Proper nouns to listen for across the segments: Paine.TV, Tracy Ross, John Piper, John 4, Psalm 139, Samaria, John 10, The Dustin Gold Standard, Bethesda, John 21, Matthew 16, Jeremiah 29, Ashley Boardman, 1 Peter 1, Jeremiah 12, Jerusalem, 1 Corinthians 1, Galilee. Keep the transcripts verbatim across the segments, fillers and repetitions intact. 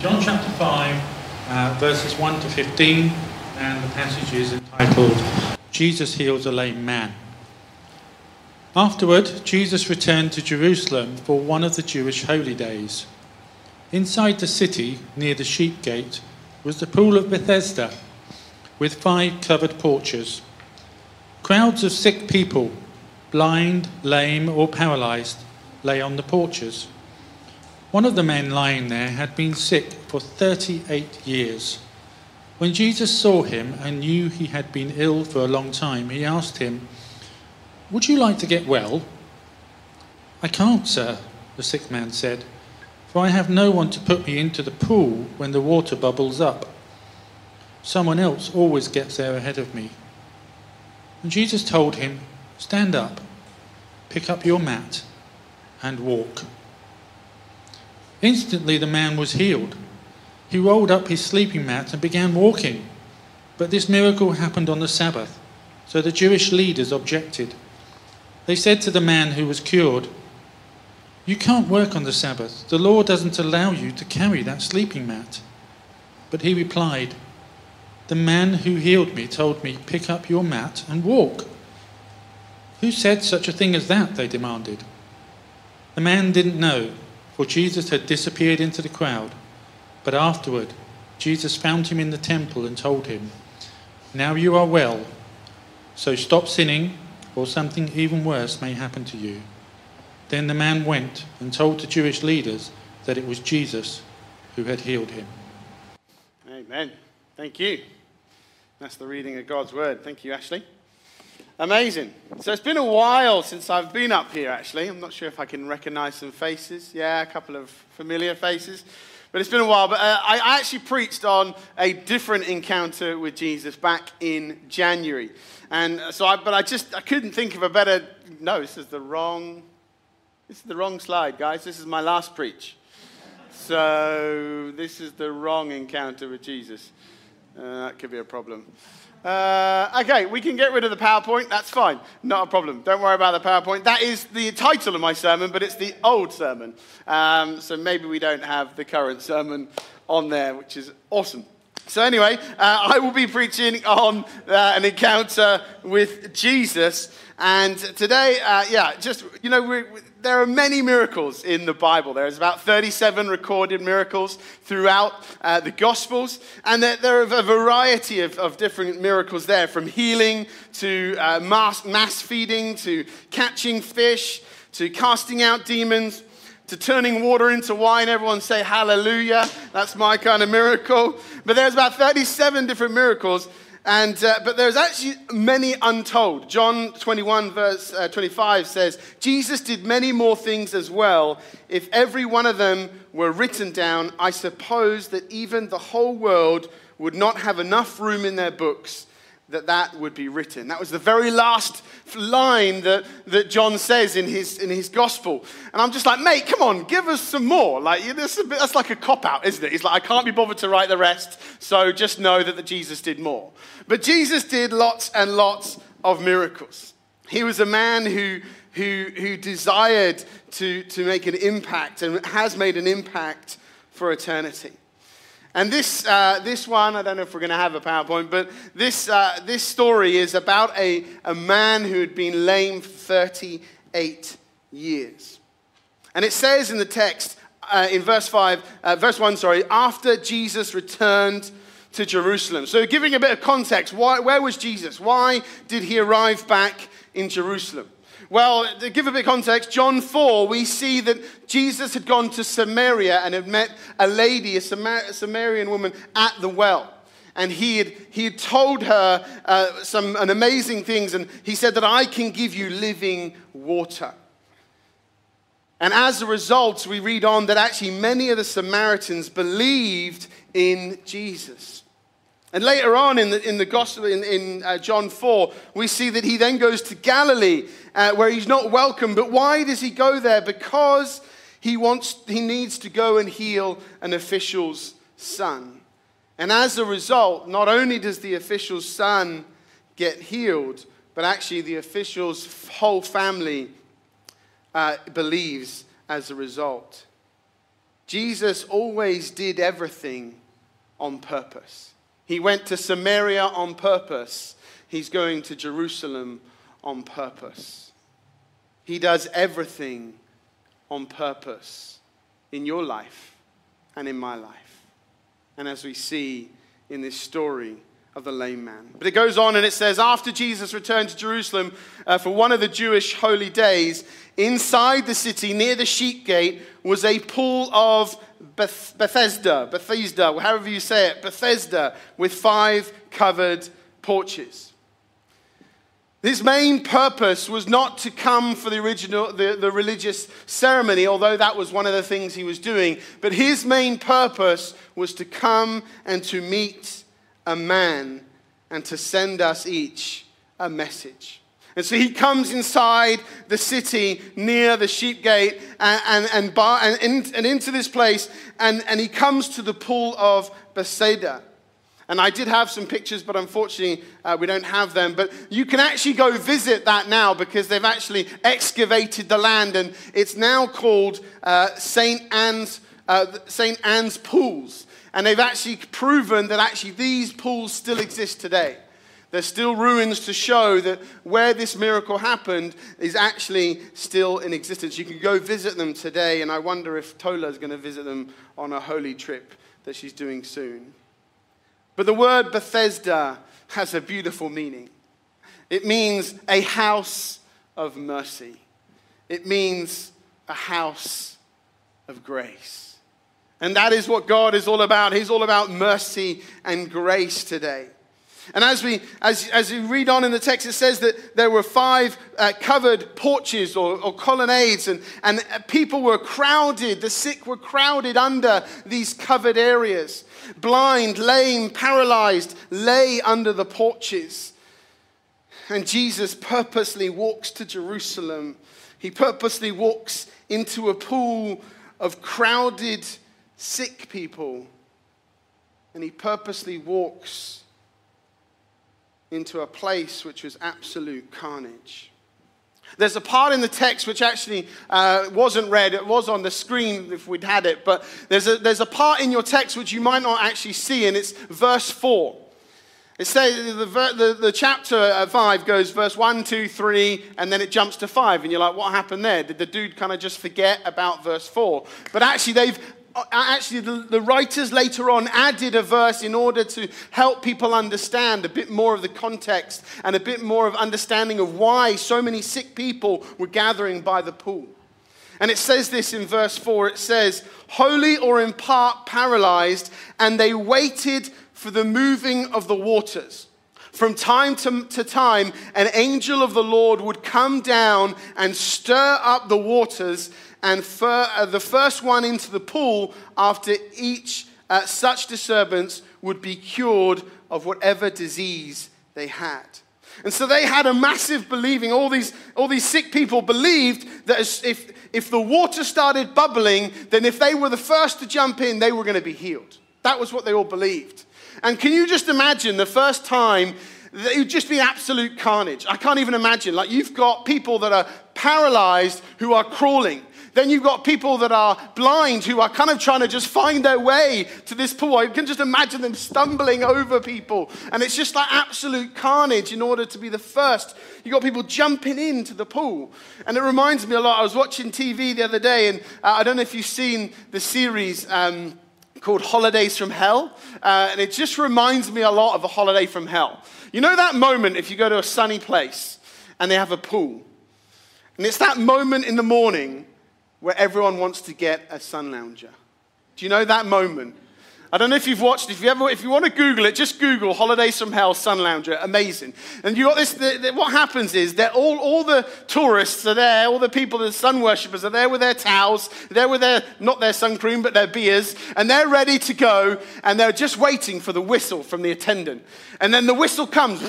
John chapter five, uh, verses one to fifteen, and the passage is entitled, Jesus Heals a Lame Man. Afterward, Jesus returned to Jerusalem for one of the Jewish holy days. Inside the city, near the sheep gate, was the pool of Bethesda, with five covered porches. Crowds of sick people, blind, lame, or paralyzed, lay on the porches. One of the men lying there had been sick for thirty-eight years. When Jesus saw him and knew he had been ill for a long time, he asked him, "Would you like to get well?" "I can't, sir," the sick man said, "for I have no one to put me into the pool when the water bubbles up. Someone else always gets there ahead of me." And Jesus told him, "Stand up, pick up your mat, and walk." Instantly the man was healed. He rolled up his sleeping mat and began walking. But this miracle happened on the Sabbath, so the Jewish leaders objected. They said to the man who was cured, "You can't work on the Sabbath. The law doesn't allow you to carry that sleeping mat." But he replied, "The man who healed me told me, 'Pick up your mat and walk.'" "Who said such a thing as that?" they demanded. The man didn't know, for Jesus had disappeared into the crowd. But afterward, Jesus found him in the temple and told him, "Now you are well, so stop sinning, or something even worse may happen to you." Then the man went and told the Jewish leaders that it was Jesus who had healed him. Amen. Thank you. That's the reading of God's word. Thank you, Ashley. Amazing. So it's been a while since I've been up here, actually. I'm not sure if I can recognize some faces. Yeah, a couple of familiar faces. But it's been a while. But uh, I actually preached on a different encounter with Jesus back in January. And so, I, but I just, I couldn't think of a better, no, this is the wrong, this is the wrong slide, guys. This is my last preach. So this is the wrong encounter with Jesus. Uh, that could be a problem. Uh, okay, we can get rid of the PowerPoint. That's fine. Not a problem. Don't worry about the PowerPoint. That is the title of my sermon, but it's the old sermon. Um, so maybe we don't have the current sermon on there, which is awesome. So anyway, uh, I will be preaching on uh, an encounter with Jesus. And today, uh, yeah, just, you know, we're, we're, there are many miracles in the Bible. There's about thirty-seven recorded miracles throughout uh, the Gospels. And there, there are a variety of, of different miracles there, from healing to uh, mass, mass feeding, to catching fish, to casting out demons, to turning water into wine. Everyone say hallelujah. That's my kind of miracle. But there's about thirty-seven different miracles. And, uh, but there's actually many untold. John twenty-one, verse uh, twenty-five says, "Jesus did many more things as well. If every one of them were written down, I suppose that even the whole world would not have enough room in their books that that would be written." That was the very last line that, that John says in his in his gospel. And I'm just like, mate, come on, give us some more. Like, this is a bit, that's like a cop-out, isn't it? He's like, I can't be bothered to write the rest, so just know that, that Jesus did more. But Jesus did lots and lots of miracles. He was a man who, who, who desired to, to make an impact and has made an impact for eternity. And this uh, this one, I don't know if we're going to have a PowerPoint, but this uh, this story is about a, a man who had been lame for thirty-eight years. And it says in the text, uh, in verse five, uh, verse one, sorry, after Jesus returned to Jerusalem. So giving a bit of context, why, where was Jesus? Why did he arrive back in Jerusalem? Well, to give a bit of context, John four, we see that Jesus had gone to Samaria and had met a lady, a Samaritan woman, at the well. And he had, he had told her uh, some an amazing things, and he said that I can give you living water. And as a result, we read on that actually many of the Samaritans believed in Jesus. And later on in the, in the gospel, in, in uh, John four, we see that he then goes to Galilee, uh, where he's not welcome. But why does he go there? Because he wants, he needs to go and heal an official's son. And as a result, not only does the official's son get healed, but actually the official's whole family uh, believes as a result. Jesus always did everything on purpose. He went to Samaria on purpose. He's going to Jerusalem on purpose. He does everything on purpose in your life and in my life. And as we see in this story of the lame man. But it goes on and it says, after Jesus returned to Jerusalem uh, for one of the Jewish holy days, inside the city near the sheep gate was a pool of Beth- Bethesda, Bethesda, however you say it, Bethesda, with five covered porches. His main purpose was not to come for the original, the, the religious ceremony, although that was one of the things he was doing. But his main purpose was to come and to meet a man and to send us each a message. And so he comes inside the city near the sheep gate and, and, and, bar, and, in, and into this place and, and he comes to the pool of Bethesda. And I did have some pictures, but unfortunately uh, we don't have them. But you can actually go visit that now because they've actually excavated the land. And it's now called uh, Saint Anne's, uh, Saint Anne's Pools. And they've actually proven that actually these pools still exist today. There's still ruins to show that where this miracle happened is actually still in existence. You can go visit them today. And I wonder if Tola is going to visit them on a holy trip that she's doing soon. But the word Bethesda has a beautiful meaning. It means a house of mercy. It means a house of grace. And that is what God is all about. He's all about mercy and grace today. And as we as, as we read on in the text, it says that there were five uh, covered porches or, or colonnades, and, and people were crowded, the sick were crowded under these covered areas. Blind, lame, paralyzed, lay under the porches. And Jesus purposely walks to Jerusalem. He purposely walks into a pool of crowded sick people. And he purposely walks into a place which was absolute carnage. There's a part in the text which actually uh, wasn't read. It was on the screen if we'd had it. But there's a, there's a part in your text which you might not actually see, and it's verse four. It says the, the, the chapter five goes verse one, two, three, and then it jumps to five. And you're like, what happened there? Did the dude kind of just forget about verse four? But actually, they've Actually, the, the writers later on added a verse in order to help people understand a bit more of the context and a bit more of understanding of why so many sick people were gathering by the pool. And it says this in verse four. It says, wholly or in part paralyzed, and they waited for the moving of the waters. From time to, to time, an angel of the Lord would come down and stir up the waters, and fir- uh, the first one into the pool after each uh, such disturbance would be cured of whatever disease they had. And so they had a massive believing. All these, all these sick people believed that if, if the water started bubbling, then if they were the first to jump in, they were going to be healed. That was what they all believed. And can you just imagine the first time that it would just be absolute carnage? I can't even imagine. Like, you've got people that are paralyzed who are crawling. Then you've got people that are blind who are kind of trying to just find their way to this pool. I can just imagine them stumbling over people. And it's just like absolute carnage in order to be the first. You've got people jumping into the pool. And it reminds me a lot. I was watching T V the other day, and uh, I don't know if you've seen the series um, called Holidays from Hell. Uh, and it just reminds me a lot of A Holiday from Hell. You know that moment if you go to a sunny place and they have a pool. And it's that moment in the morning where everyone wants to get a sun lounger. Do you know that moment? I don't know if you've watched, if you ever, if you want to Google it, just Google Holidays from Hell sun lounger, amazing. And you got this, the, the, what happens is that all, all the tourists are there, all the people, the sun worshippers are there with their towels, they're with their, not their sun cream, but their beers, and they're ready to go, and they're just waiting for the whistle from the attendant. And then the whistle comes,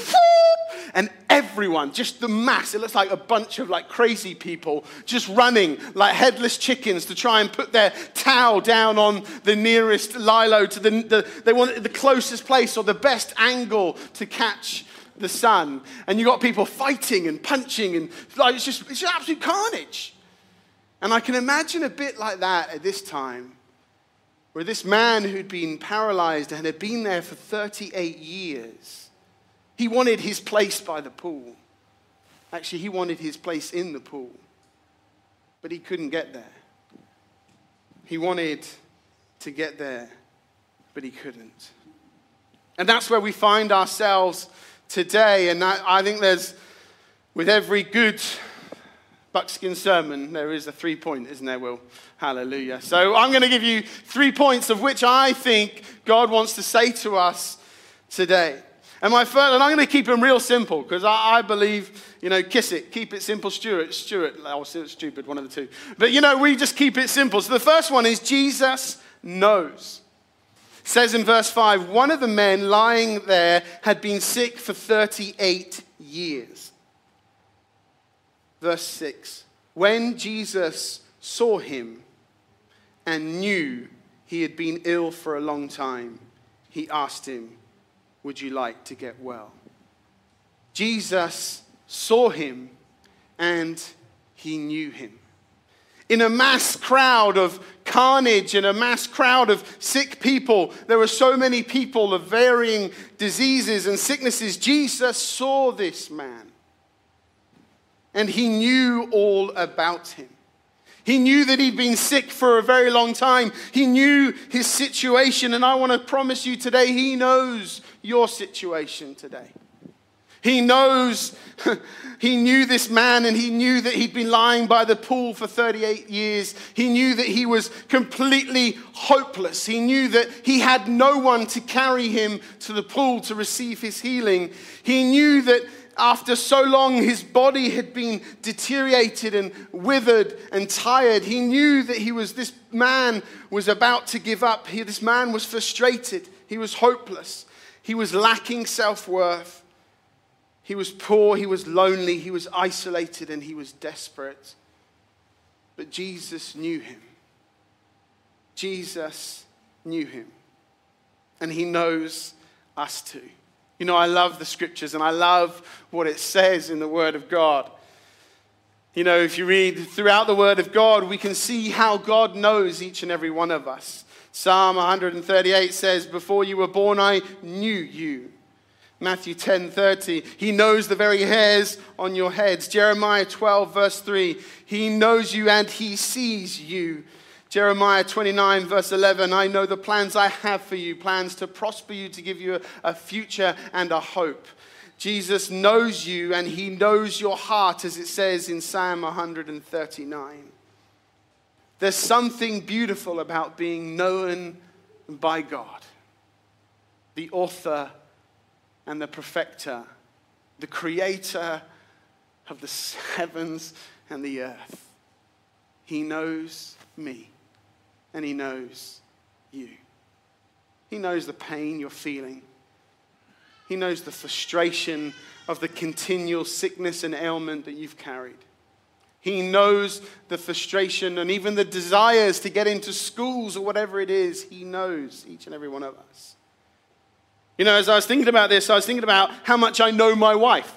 and everyone, just the mass, it looks like a bunch of like crazy people just running like headless chickens to try and put their towel down on the nearest lilo to the, the they want the closest place or the best angle to catch the sun. And you got people fighting and punching and like it's just it's just absolute carnage. And I can imagine a bit like that at this time where this man who'd been paralyzed and had been there for thirty-eight years, he wanted his place by the pool. Actually, he wanted his place in the pool, but he couldn't get there. He wanted to get there, but he couldn't. And that's where we find ourselves today. And I, I think there's, with every good buckskin sermon, there is a three-point, isn't there, Will? Hallelujah. So I'm going to give you three points of which I think God wants to say to us today. And my first, and I'm going to keep them real simple because I, I believe, you know, kiss it, keep it simple, Stuart, Stuart, oh, stupid, one of the two. But, you know, we just keep it simple. So the first one is Jesus knows. It says in verse five, one of the men lying there had been sick for thirty-eight years. Verse six, when Jesus saw him and knew he had been ill for a long time, he asked him, would you like to get well? Jesus saw him and he knew him. In a mass crowd of carnage and a mass crowd of sick people, there were so many people of varying diseases and sicknesses. Jesus saw this man and he knew all about him. He knew that he'd been sick for a very long time. He knew his situation. And I want to promise you today, he knows your situation today. He knows, he knew this man, and he knew that he'd been lying by the pool for thirty-eight years. He knew that he was completely hopeless. He knew that he had no one to carry him to the pool to receive his healing. He knew that after so long, his body had been deteriorated and withered and tired. He knew that he was, this man was about to give up. He, this man was frustrated. He was hopeless. He was lacking self-worth. He was poor. He was lonely. He was isolated and he was desperate. But Jesus knew him. Jesus knew him. And he knows us too. You know, I love the scriptures and I love what it says in the Word of God. You know, if you read throughout the Word of God, we can see how God knows each and every one of us. Psalm one thirty-eight says, before you were born, I knew you. Matthew ten thirty, he knows the very hairs on your heads. Jeremiah twelve, verse three, he knows you and he sees you. Jeremiah twenty-nine, verse eleven, I know the plans I have for you, plans to prosper you, to give you a future and a hope. Jesus knows you and he knows your heart, as it says in Psalm one thirty-nine. There's something beautiful about being known by God, the author and the perfecter, the creator of the heavens and the earth. He knows me. And he knows you. He knows the pain you're feeling. He knows the frustration of the continual sickness and ailment that you've carried. He knows the frustration and even the desires to get into schools or whatever it is. He knows each and every one of us. You know, as I was thinking about this, I was thinking about how much I know my wife.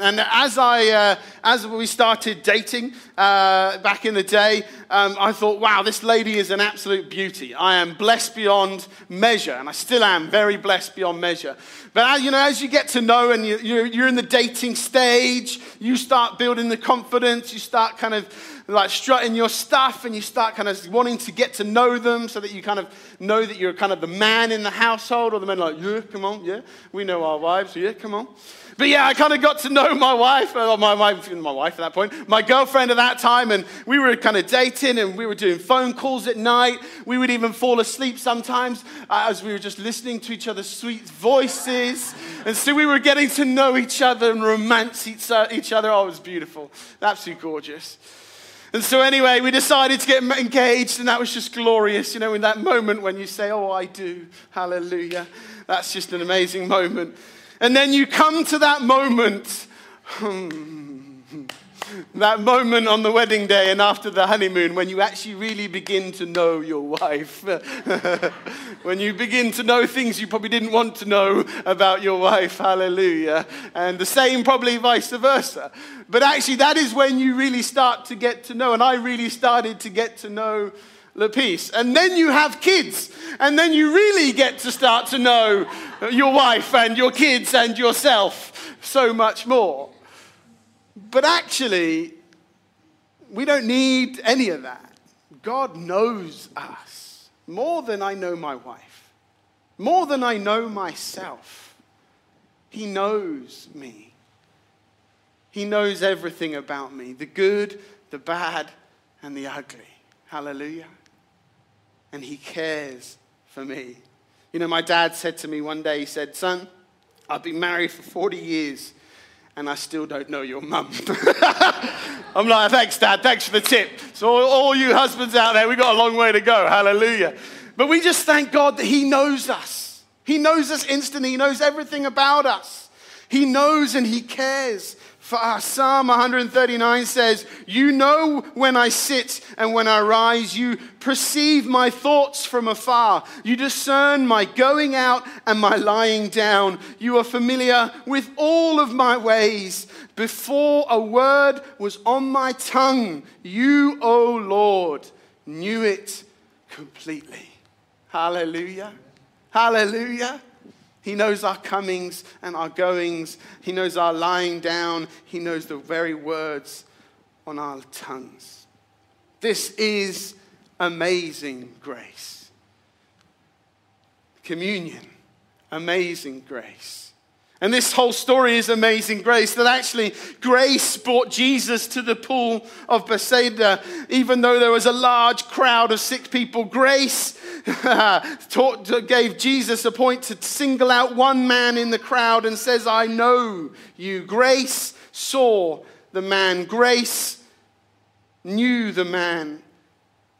And as I, uh, as we started dating uh, back in the day, um, I thought, wow, this lady is an absolute beauty. I am blessed beyond measure, and I still am very blessed beyond measure. But, you know, as you get to know and you, you're, you're in the dating stage, you start building the confidence, you start kind of like strutting your stuff, and you start kind of wanting to get to know them so that you kind of know that you're kind of the man in the household, or the men like, yeah, come on, yeah, we know our wives, yeah, come on. But yeah, I kind of got to know my wife, or my, my, my wife at that point, my girlfriend at that time, and we were kind of dating, and we were doing phone calls at night. We would even fall asleep sometimes uh, as we were just listening to each other's sweet voices. And so we were getting to know each other and romance each, uh, each other. Oh, it was beautiful. Absolutely gorgeous. And so anyway, we decided to get engaged, and that was just glorious. You know, in that moment when you say, oh, I do, hallelujah. That's just an amazing moment. And then you come to that moment, that moment on the wedding day and after the honeymoon when you actually really begin to know your wife. When you begin to know things you probably didn't want to know about your wife, hallelujah. And the same probably vice versa. But actually that is when you really start to get to know, and I really started to get to know the peace. And then you have kids. And then you really get to start to know your wife and your kids and yourself so much more. But actually, we don't need any of that. God knows us more than I know my wife, more than I know myself. He knows me. He knows everything about me, the good, the bad, and the ugly. Hallelujah. And he cares for me. You know, my dad said to me one day, he said, "Son, I've been married for forty years and I still don't know your mum." I'm like, "Thanks, Dad. Thanks for the tip." So all you husbands out there, we've got a long way to go. Hallelujah. But we just thank God that he knows us. He knows us instantly. He knows everything about us. He knows and he cares for us. Psalm one thirty-nine says, "You know when I sit and when I rise. You perceive my thoughts from afar. You discern my going out and my lying down. You are familiar with all of my ways. Before a word was on my tongue, you, O Lord, knew it completely." Hallelujah. Hallelujah. He knows our comings and our goings. He knows our lying down. He knows the very words on our tongues. This is amazing grace. Communion, amazing grace. And this whole story is amazing grace, that actually grace brought Jesus to the pool of Bethesda, even though there was a large crowd of sick people. Grace taught, gave Jesus a point to single out one man in the crowd and says, "I know you." Grace saw the man. Grace knew the man.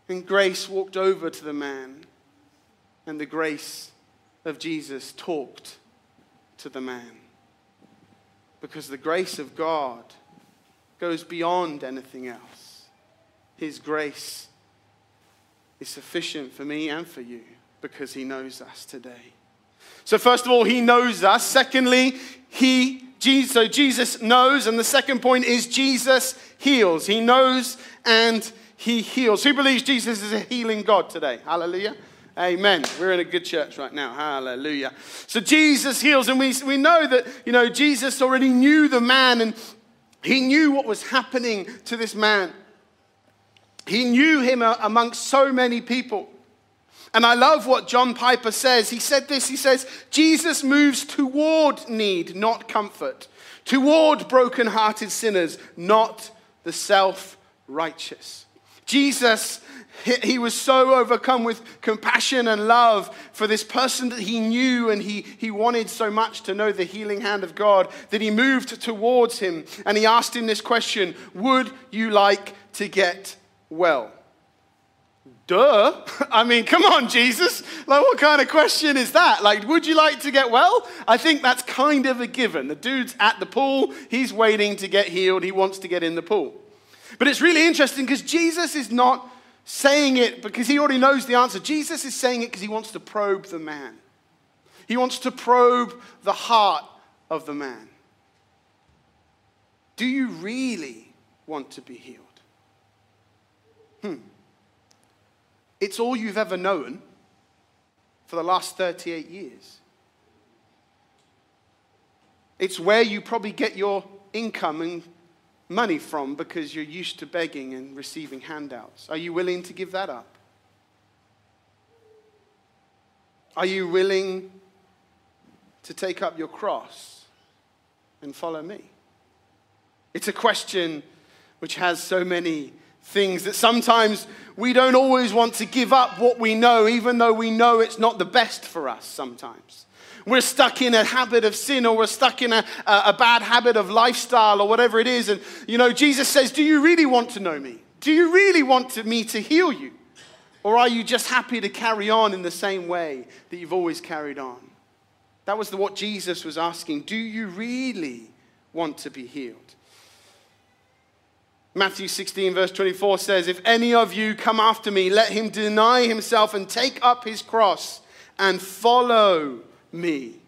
And grace walked over to the man. And the grace of Jesus talked to the man, because the grace of God goes beyond anything else. His grace is sufficient for me and for you, because he knows us today. So first of all, he knows us. Secondly, he Jesus, so Jesus knows, and the second point is Jesus heals. He knows and he heals. Who believes Jesus is a healing God today? Hallelujah. Amen. We're in a good church right now. Hallelujah. So Jesus heals, and we, we know that, you know, Jesus already knew the man, and he knew what was happening to this man. He knew him amongst so many people. And I love what John Piper says. He said this, he says, "Jesus moves toward need, not comfort, toward broken-hearted sinners, not the self-righteous." Jesus, he was so overcome with compassion and love for this person that he knew, and he, he wanted so much to know the healing hand of God, that he moved towards him and he asked him this question, "Would you like to get well?" Duh. I mean, come on, Jesus. Like, what kind of question is that? Like, would you like to get well? I think that's kind of a given. The dude's at the pool. He's waiting to get healed. He wants to get in the pool. But it's really interesting because Jesus is not saying it because he already knows the answer. Jesus is saying it because he wants to probe the man. He wants to probe the heart of the man. Do you really want to be healed? Hmm. It's all you've ever known for the last thirty-eight years. It's where you probably get your income and money from, because you're used to begging and receiving handouts. Are you willing to give that up? Are you willing to take up your cross and follow me? It's a question which has so many things that sometimes we don't always want to give up what we know, even though we know it's not the best for us sometimes. We're stuck in a habit of sin, or we're stuck in a, a, a bad habit of lifestyle, or whatever it is. And, you know, Jesus says, do you really want to know me? Do you really want to, me to heal you? Or are you just happy to carry on in the same way that you've always carried on? That was the, what Jesus was asking. Do you really want to be healed? Matthew sixteen verse twenty-four says, "If any of you come after me, let him deny himself and take up his cross and follow me."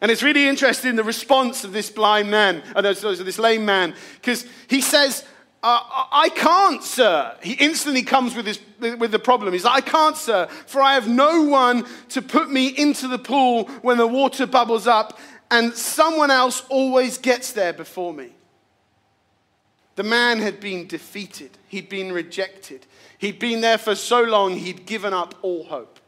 And it's really interesting, the response of this blind man, oh no, sorry, this lame man, because he says, Uh, I can't, sir. He instantly comes with, his, with the problem. He's like, I can't, sir, for I have no one to put me into the pool when the water bubbles up, and someone else always gets there before me. The man had been defeated. He'd been rejected. He'd been there for so long, he'd given up all hope.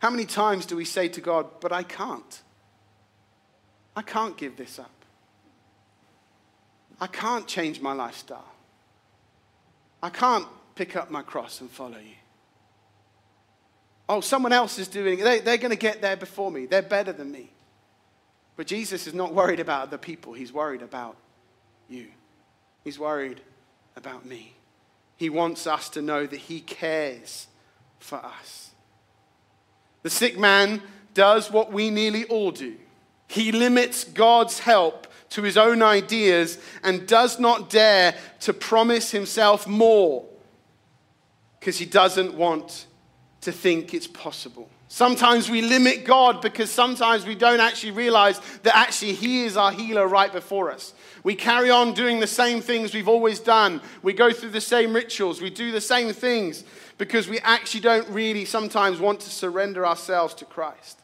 How many times do we say to God, but I can't. I can't give this up. I can't change my lifestyle. I can't pick up my cross and follow you. Oh, someone else is doing it. They, they're going to get there before me. They're better than me. But Jesus is not worried about other people. He's worried about you. He's worried about me. He wants us to know that he cares for us. The sick man does what we nearly all do. He limits God's help to his own ideas and does not dare to promise himself more because he doesn't want to think it's possible. Sometimes we limit God because sometimes we don't actually realize that actually he is our healer right before us. We carry on doing the same things we've always done. We go through the same rituals. We do the same things because we actually don't really sometimes want to surrender ourselves to Christ.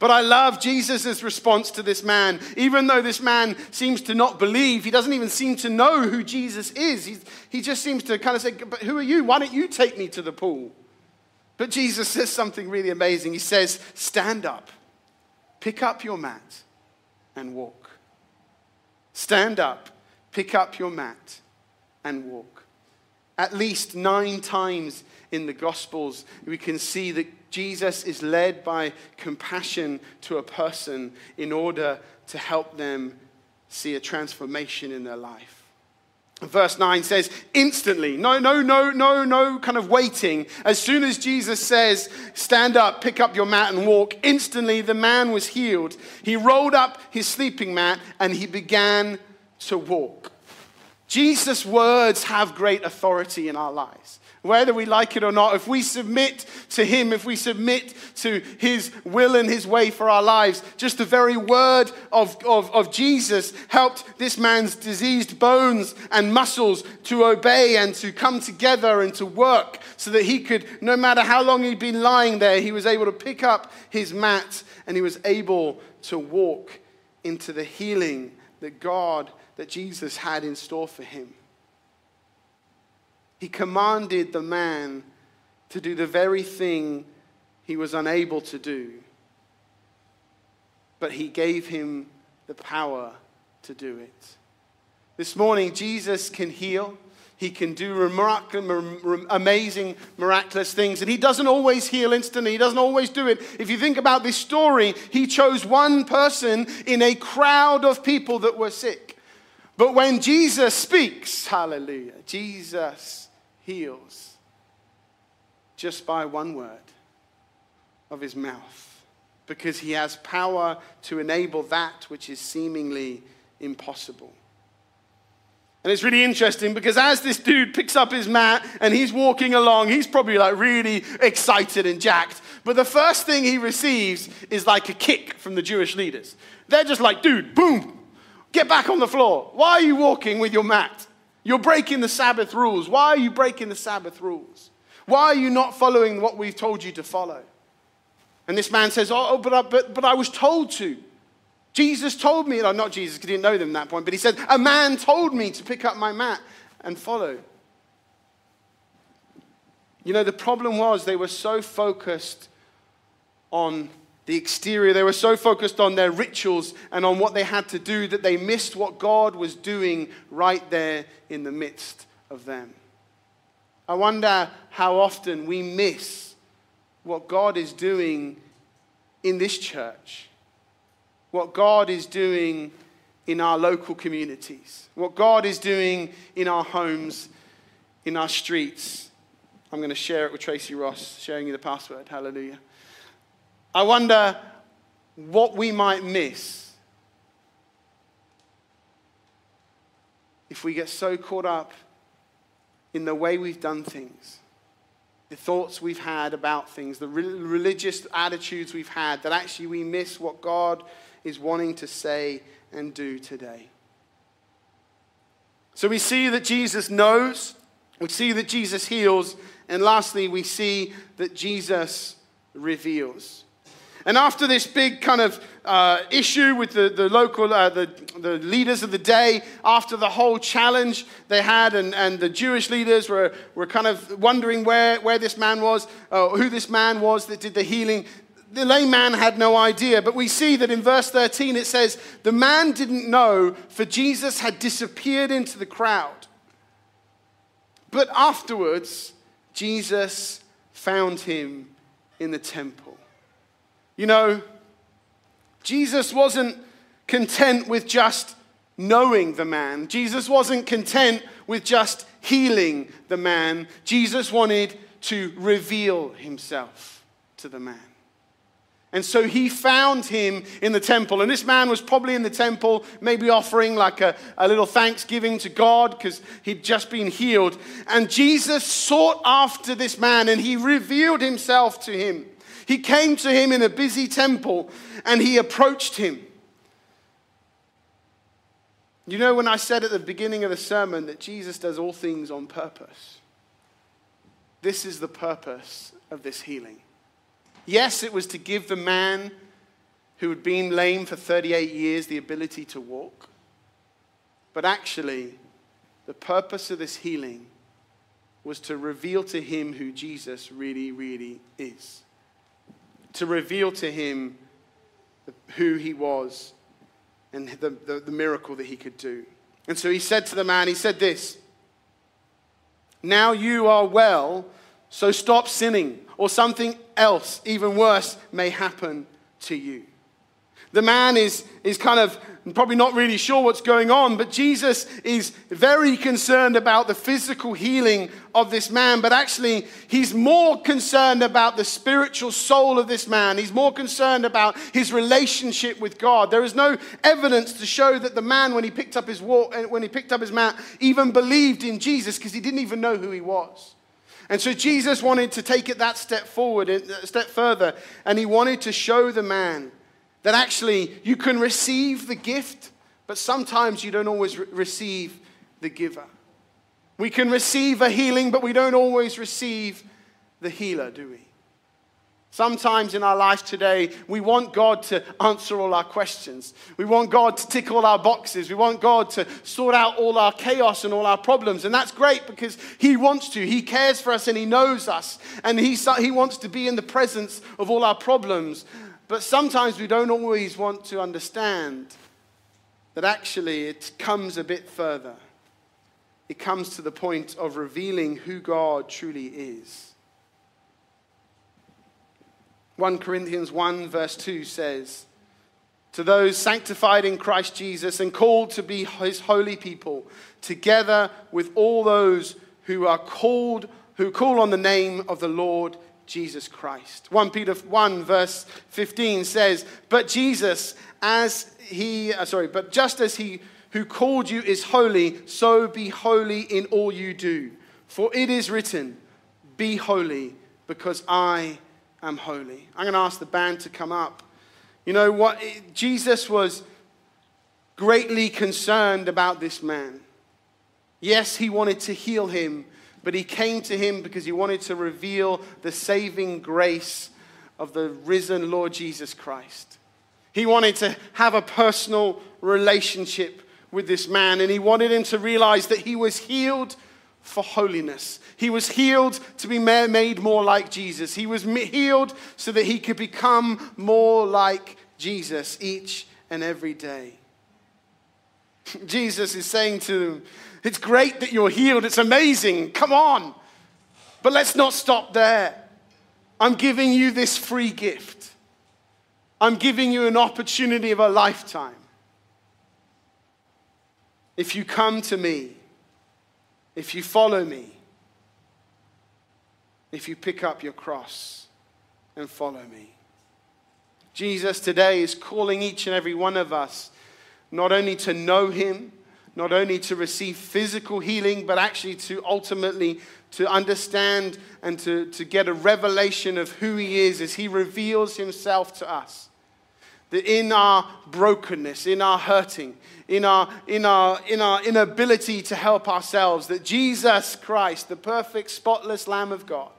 But I love Jesus' response to this man. Even though this man seems to not believe, he doesn't even seem to know who Jesus is. He's, he just seems to kind of say, but who are you? Why don't you take me to the pool? But Jesus says something really amazing. He says, stand up, pick up your mat and walk. Stand up, pick up your mat and walk. At least nine times in the Gospels, we can see that Jesus is led by compassion to a person in order to help them see a transformation in their life. Verse nine says, instantly, no, no, no, no, no kind of waiting. As soon as Jesus says, stand up, pick up your mat and walk, instantly the man was healed. He rolled up his sleeping mat and he began to walk. Jesus' words have great authority in our lives. Whether we like it or not, if we submit to him, if we submit to his will and his way for our lives, just the very word of, of, of Jesus helped this man's diseased bones and muscles to obey and to come together and to work so that he could, no matter how long he'd been lying there, he was able to pick up his mat and he was able to walk into the healing that God, that Jesus had in store for him. He commanded the man to do the very thing he was unable to do, but he gave him the power to do it. This morning, Jesus can heal. He can do amazing, miraculous things. And he doesn't always heal instantly. He doesn't always do it. If you think about this story, he chose one person in a crowd of people that were sick. But when Jesus speaks, hallelujah, Jesus heals just by one word of his mouth, because he has power to enable that which is seemingly impossible. And it's really interesting because as this dude picks up his mat and he's walking along, he's probably like really excited and jacked. But the first thing he receives is like a kick from the Jewish leaders. They're just like, dude, boom. Get back on the floor. Why are you walking with your mat? You're breaking the Sabbath rules. Why are you breaking the Sabbath rules? Why are you not following what we've told you to follow? And this man says, oh, but I, but, but I was told to. Jesus told me, not Jesus, because he didn't know them at that point, but he said, a man told me to pick up my mat and follow. You know, the problem was they were so focused on the exterior. They were so focused on their rituals and on what they had to do that they missed what God was doing right there in the midst of them. I wonder how often we miss what God is doing in this church, what God is doing in our local communities, what God is doing in our homes, in our streets. I'm going to share it with Tracy Ross, sharing you the password. Hallelujah. I wonder what we might miss if we get so caught up in the way we've done things, the thoughts we've had about things, the re- religious attitudes we've had, that actually we miss what God is wanting to say and do today. So we see that Jesus knows, we see that Jesus heals, and lastly, we see that Jesus reveals. And after this big kind of uh, issue with the, the local, uh, the, the leaders of the day, after the whole challenge they had, and, and the Jewish leaders were, were kind of wondering where, where this man was, uh, who this man was that did the healing, the layman had no idea. But we see that in verse thirteen it says, the man didn't know, for Jesus had disappeared into the crowd. But afterwards, Jesus found him in the temple. You know, Jesus wasn't content with just knowing the man. Jesus wasn't content with just healing the man. Jesus wanted to reveal himself to the man. And so he found him in the temple. And this man was probably in the temple, maybe offering like a, a little thanksgiving to God because he'd just been healed. And Jesus sought after this man and he revealed himself to him. He came to him in a busy temple and he approached him. You know, when I said at the beginning of the sermon that Jesus does all things on purpose, this is the purpose of this healing. Yes, it was to give the man who had been lame for thirty-eight years the ability to walk. But actually, the purpose of this healing was to reveal to him who Jesus really, really is. To reveal to him who he was and the, the, the miracle that he could do. And so he said to the man, he said this, now you are well, so stop sinning, or something else, even worse, may happen to you. The man is, is kind of probably not really sure what's going on, but Jesus is very concerned about the physical healing of this man, but actually he's more concerned about the spiritual soul of this man. He's more concerned about his relationship with God. There is no evidence to show that the man, when he picked up his walk, when he picked up his mat, even believed in Jesus, because he didn't even know who he was. And so Jesus wanted to take it that step forward, a step further, and he wanted to show the man that actually you can receive the gift, but sometimes you don't always re- receive the giver. We can receive a healing, but we don't always receive the healer, do we? Sometimes in our life today, we want God to answer all our questions. We want God to tick all our boxes. We want God to sort out all our chaos and all our problems. And that's great because he wants to. He cares for us and he knows us. And he, he wants to be in the presence of all our problems. But sometimes we don't always want to understand that actually it comes a bit further. It comes to the point of revealing who God truly is. First Corinthians one verse two says, to those sanctified in Christ Jesus and called to be his holy people, together with all those who are called, who call on the name of the Lord Jesus Christ. First Peter one verse fifteen says, But Jesus, as he, uh, sorry, but just as he who called you is holy, so be holy in all you do. For it is written, be holy, because I I'm holy. I'm going to ask the band to come up. You know what? Jesus was greatly concerned about this man. Yes, he wanted to heal him, but he came to him because he wanted to reveal the saving grace of the risen Lord Jesus Christ. He wanted to have a personal relationship with this man, and he wanted him to realize that he was healed for holiness. He was healed to be made more like Jesus. He was healed so that he could become more like Jesus each and every day. Jesus is saying to them, it's great that you're healed. It's amazing. Come on. But let's not stop there. I'm giving you this free gift. I'm giving you an opportunity of a lifetime. If you come to me, if you follow me, if you pick up your cross and follow me. Jesus today is calling each and every one of us not only to know him, not only to receive physical healing, but actually to ultimately to understand and to, to get a revelation of who he is as he reveals himself to us. That in our brokenness, in our hurting, in our, in our, in our inability to help ourselves, that Jesus Christ, the perfect, spotless Lamb of God,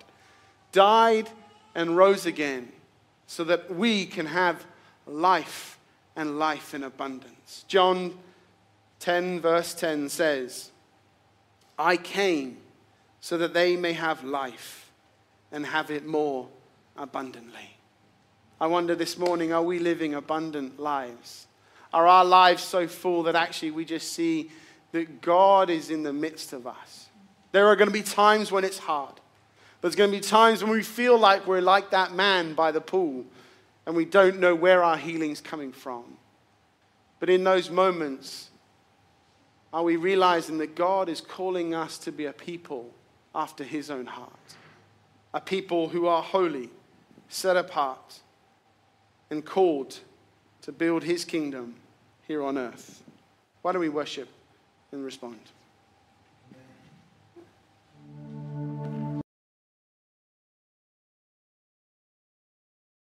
died and rose again so that we can have life and life in abundance. John ten, verse ten says, I came so that they may have life and have it more abundantly. I wonder this morning, are we living abundant lives? Are our lives so full that actually we just see that God is in the midst of us? There are going to be times when it's hard. There's going to be times when we feel like we're like that man by the pool and we don't know where our healing's coming from. But in those moments, are we realizing that God is calling us to be a people after his own heart? A people who are holy, set apart, and called to build his kingdom here on earth. Why don't we worship and respond?